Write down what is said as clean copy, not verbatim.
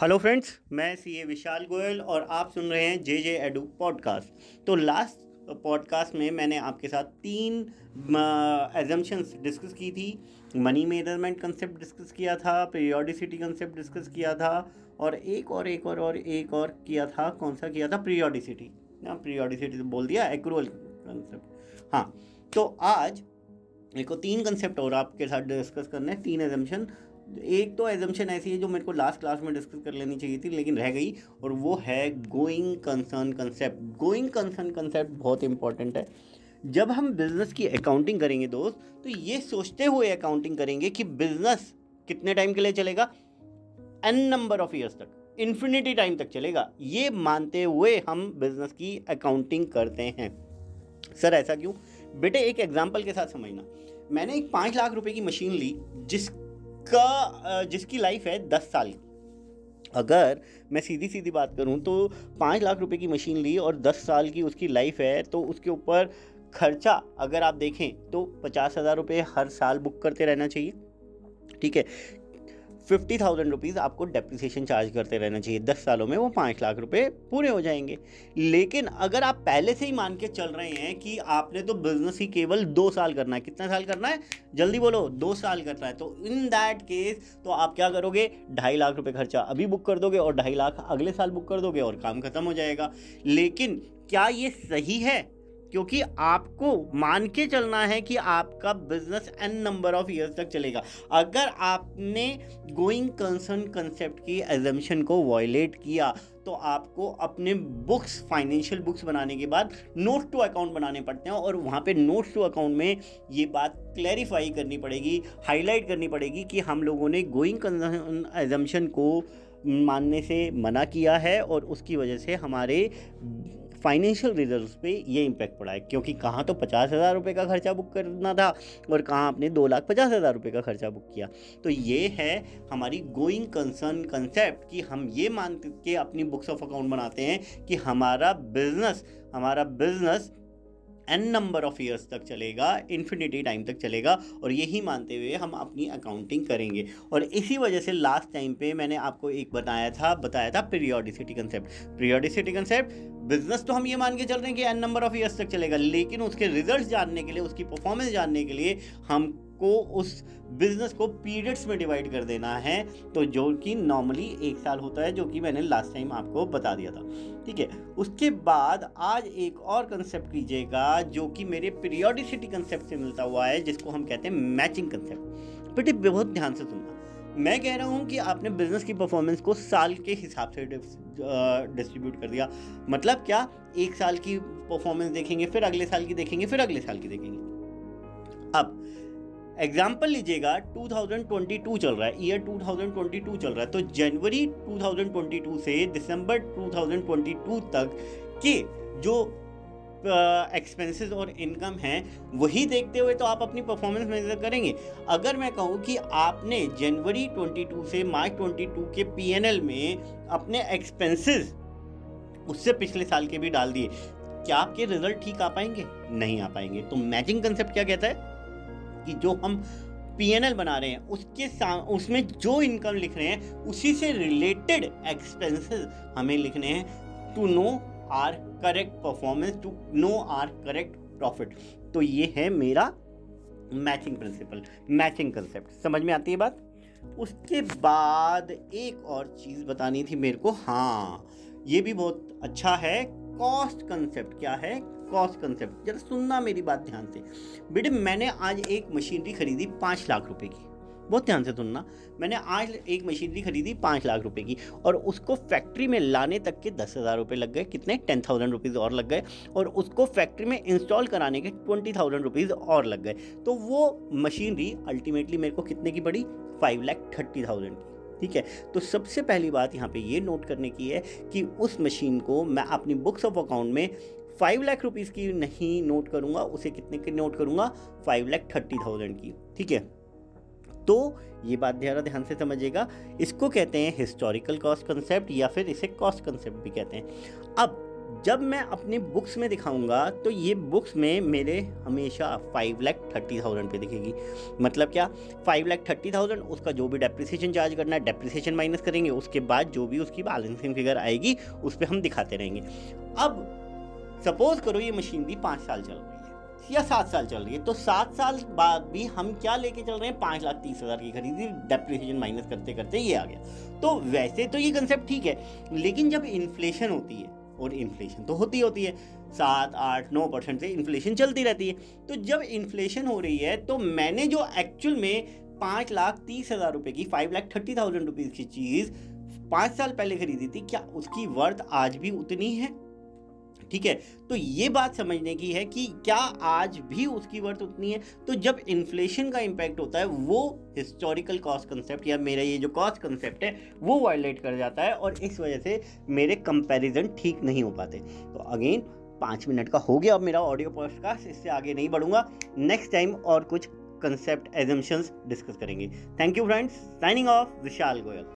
Hello friends, मैं CA Vishal Goyal और आप सुन रहे हैं जेजे एडु पॉडकास्ट। तो लास्ट पॉडकास्ट में मैंने आपके साथ 3 एजम्पशंस डिस्कस की थी। मनी मेजरमेंट कंसेप्ट डिस्कस किया था, पीरियोडिसिटी कंसेप्ट डिस्कस किया था और एक और किया था। कौन सा किया था? पीरियोडिसिटी ना, पीरियोडिसिटी तो बोल दिया, एक्रूअल कंसेप्ट। हाँ, तो आज मेरे को 3 कंसेप्ट और आपके साथ डिस्कस करने हैं, 3 एजम्पशन। एक तो एजम्पशन ऐसी है जो मेरे को लास्ट क्लास में डिस्कस कर लेनी चाहिए थी लेकिन रह गई, और वो है going concern concept. Going concern concept बहुत इंपॉर्टेंट है। जब हम बिज़नेस की अकाउंटिंग करेंगे दोस्त, तो ये सोचते हुए अकाउंटिंग करेंगे कि बिज़नेस कितने टाइम के लिए चलेगा, n नंबर ऑफ ईयर्स तक, इन्फिनिटी टाइम तक चलेगा। ये मानते हुए हम बिज़नेस की अकाउंटिंग करते हैं। सर ऐसा क्यों? बेटे एक एग्जाम्पल के साथ समझना। मैंने एक 5 लाख रुपये की मशीन ली जिसकी लाइफ है 10 साल की। अगर मैं सीधी बात करूं तो 5 लाख रुपए की मशीन ली और 10 साल की उसकी लाइफ है, तो उसके ऊपर खर्चा अगर आप देखें तो 50,000 रुपये हर साल बुक करते रहना चाहिए। ठीक है, 50,000 रुपीज़ आपको डेप्रिसिएशन चार्ज करते रहना चाहिए। 10 सालों में वो 5 लाख रुपये पूरे हो जाएंगे। लेकिन अगर आप पहले से ही मान के चल रहे हैं कि आपने तो बिजनेस ही केवल 2 साल करना है, कितना साल करना है जल्दी बोलो, 2 साल करना है, तो इन दैट केस तो आप क्या करोगे, 2.5 लाख रुपये खर्चा अभी बुक कर दोगे और 2.5 लाख अगले साल बुक कर दोगे और काम खत्म हो जाएगा। लेकिन क्या ये सही है? क्योंकि आपको मान के चलना है कि आपका business n number of years तक चलेगा। अगर आपने गोइंग कंसर्न कंसेप्ट की एजम्पशन को वायलेट किया तो आपको अपने बुक्स, फाइनेंशियल बुक्स बनाने के बाद नोट टू अकाउंट बनाने पड़ते हैं, और वहाँ पे नोट्स टू अकाउंट में ये बात क्लैरिफाई करनी पड़ेगी, हाईलाइट करनी पड़ेगी कि हम लोगों ने गोइंग कंसर्न एजम्पशन को मानने से मना किया है और उसकी वजह से हमारे फाइनेंशियल रिजल्ट्स पे ये इम्पैक्ट पड़ा है। क्योंकि कहाँ तो 50,000 रुपये का खर्चा बुक करना था और कहाँ आपने 2,50,000 रुपये का खर्चा बुक किया। तो ये है हमारी गोइंग कंसर्न कंसेप्ट कि हम ये मान के अपनी बुक्स ऑफ अकाउंट बनाते हैं कि हमारा business n number of years तक चलेगा, इन्फिनिटी टाइम तक चलेगा, और यही मानते हुए हम अपनी अकाउंटिंग करेंगे। और इसी वजह से लास्ट टाइम पे मैंने आपको एक बताया था periodicity concept. Periodicity concept, business तो हम ये मान के चल रहे हैं कि n नंबर ऑफ ईयर्स तक चलेगा, लेकिन उसके रिजल्ट जानने के लिए, उसकी परफॉर्मेंस जानने के लिए हमको उस बिजनेस को पीरियड्स में डिवाइड कर देना है, तो जो कि नॉर्मली 1 साल होता है, जो कि मैंने लास्ट टाइम आपको बता दिया था। ठीक है, उसके बाद आज एक और कंसेप्ट कीजिएगा जो कि मेरे पीरियोडिसिटी कंसेप्ट से मिलता हुआ है, जिसको हम कहते हैं मैचिंग कंसेप्ट। बेटे बहुत ध्यान से सुनना, मैं कह रहा हूँ कि आपने बिजनेस की परफॉर्मेंस को साल के हिसाब से डिस्ट्रीब्यूट कर दिया। मतलब क्या, 1 साल की परफॉर्मेंस देखेंगे, फिर अगले साल की देखेंगे, फिर अगले साल की देखेंगे। अब एग्जाम्पल लीजिएगा, 2022 चल रहा है, ईयर 2022 चल रहा है, तो जनवरी 2022 से दिसंबर 2022 तक के जो एक्सपेंसेस और इनकम हैं, वही देखते हुए तो आप अपनी परफॉर्मेंस मेजर करेंगे। अगर मैं कहूँ कि आपने जनवरी 22 से मार्च 22 के पीएनएल में अपने एक्सपेंसेस उससे पिछले साल के भी डाल दिए, क्या आपके रिजल्ट ठीक आ पाएंगे? नहीं आ पाएंगे। तो मैचिंग कंसेप्ट क्या कहता है कि जो हम पीएनएल बना रहे हैं उसमें जो इनकम लिख रहे हैं उसी से रिलेटेड एक्सपेंसेस हमें लिखने हैं, to know our correct performance, to know our correct profit. तो ये है मेरा मैचिंग प्रिंसिपल, मैचिंग कंसेप्ट। समझ में आती है बात? उसके बाद एक और चीज़ बतानी थी मेरे को, हाँ ये भी बहुत अच्छा है, कॉस्ट कंसेप्ट। क्या है कॉस्ट कंसेप्ट? जरा सुनना मेरी बात ध्यान से। बेटे मैंने आज एक मशीनरी खरीदी 5 लाख रुपए की, बहुत ध्यान से सुनना। मैंने आज एक मशीनरी खरीदी 5 लाख रुपए की और उसको फैक्ट्री में लाने तक के 10,000 रुपये लग गए, कितने, 10,000 रुपीज़ और लग गए, और उसको फैक्ट्री में इंस्टॉल कराने के 20,000 रुपीज़ और लग गए। तो वो मशीनरी अल्टीमेटली मेरे को कितने की पड़ी, 5,30,000 की। ठीक है, तो सबसे पहली बात यहाँ पे ये नोट करने की है कि उस मशीन को मैं अपनी बुक्स ऑफ अकाउंट में 5 लाख रुपीज़ की नहीं नोट करूँगा, उसे कितने की नोट करूँगा, 5,30,000 की। ठीक है, तो ये बात ध्यान से समझिएगा। इसको कहते हैं हिस्टोरिकल कॉस्ट कंसेप्ट या फिर इसे कॉस्ट कंसेप्ट भी कहते हैं। अब जब मैं अपने बुक्स में दिखाऊंगा तो ये बुक्स में मेरे हमेशा 5,30,000 पे दिखेगी। मतलब क्या, 5,30,000 उसका जो भी डेप्रिसिएशन चार्ज करना है डेप्रिसिएशन माइनस करेंगे, उसके बाद जो भी उसकी बैलेंसिंग फिगर आएगी उस पर हम दिखाते रहेंगे। अब सपोज करो ये मशीन भी 5 साल चल रही है या 7 साल चल रही है, तो 7 साल बाद भी हम क्या लेके चल रहे हैं, 5,30,000 की खरीदी, डेप्रिसिएशन माइनस करते करते ये आ गया। तो वैसे तो ये कंसेप्ट ठीक है, लेकिन जब इन्फ्लेशन होती है, और इन्फ्लेशन तो होती है 7-8-9% से इन्फ्लेशन चलती रहती है, तो जब इन्फ्लेशन हो रही है तो मैंने जो एक्चुअल में 5,30,000 रुपये की 5,30,000 रुपीज़ की चीज़ 5 साल पहले खरीदी थी, क्या उसकी वर्थ आज भी उतनी है? ठीक है, तो ये बात समझने की है कि क्या आज भी उसकी वर्थ उतनी है। तो जब इन्फ्लेशन का इम्पैक्ट होता है वो हिस्टोरिकल कॉस्ट कंसेप्ट या मेरा ये जो कॉस्ट कंसेप्ट है वो वायलेट कर जाता है, और इस वजह से मेरे कंपैरिजन ठीक नहीं हो पाते। तो अगेन 5 मिनट का हो गया अब मेरा ऑडियो पॉडकास्ट, इससे आगे नहीं बढ़ूंगा। नेक्स्ट टाइम और कुछ कंसेप्ट एजम्पशंस डिस्कस करेंगे। Thank you friends, signing off, Vishal Goyal.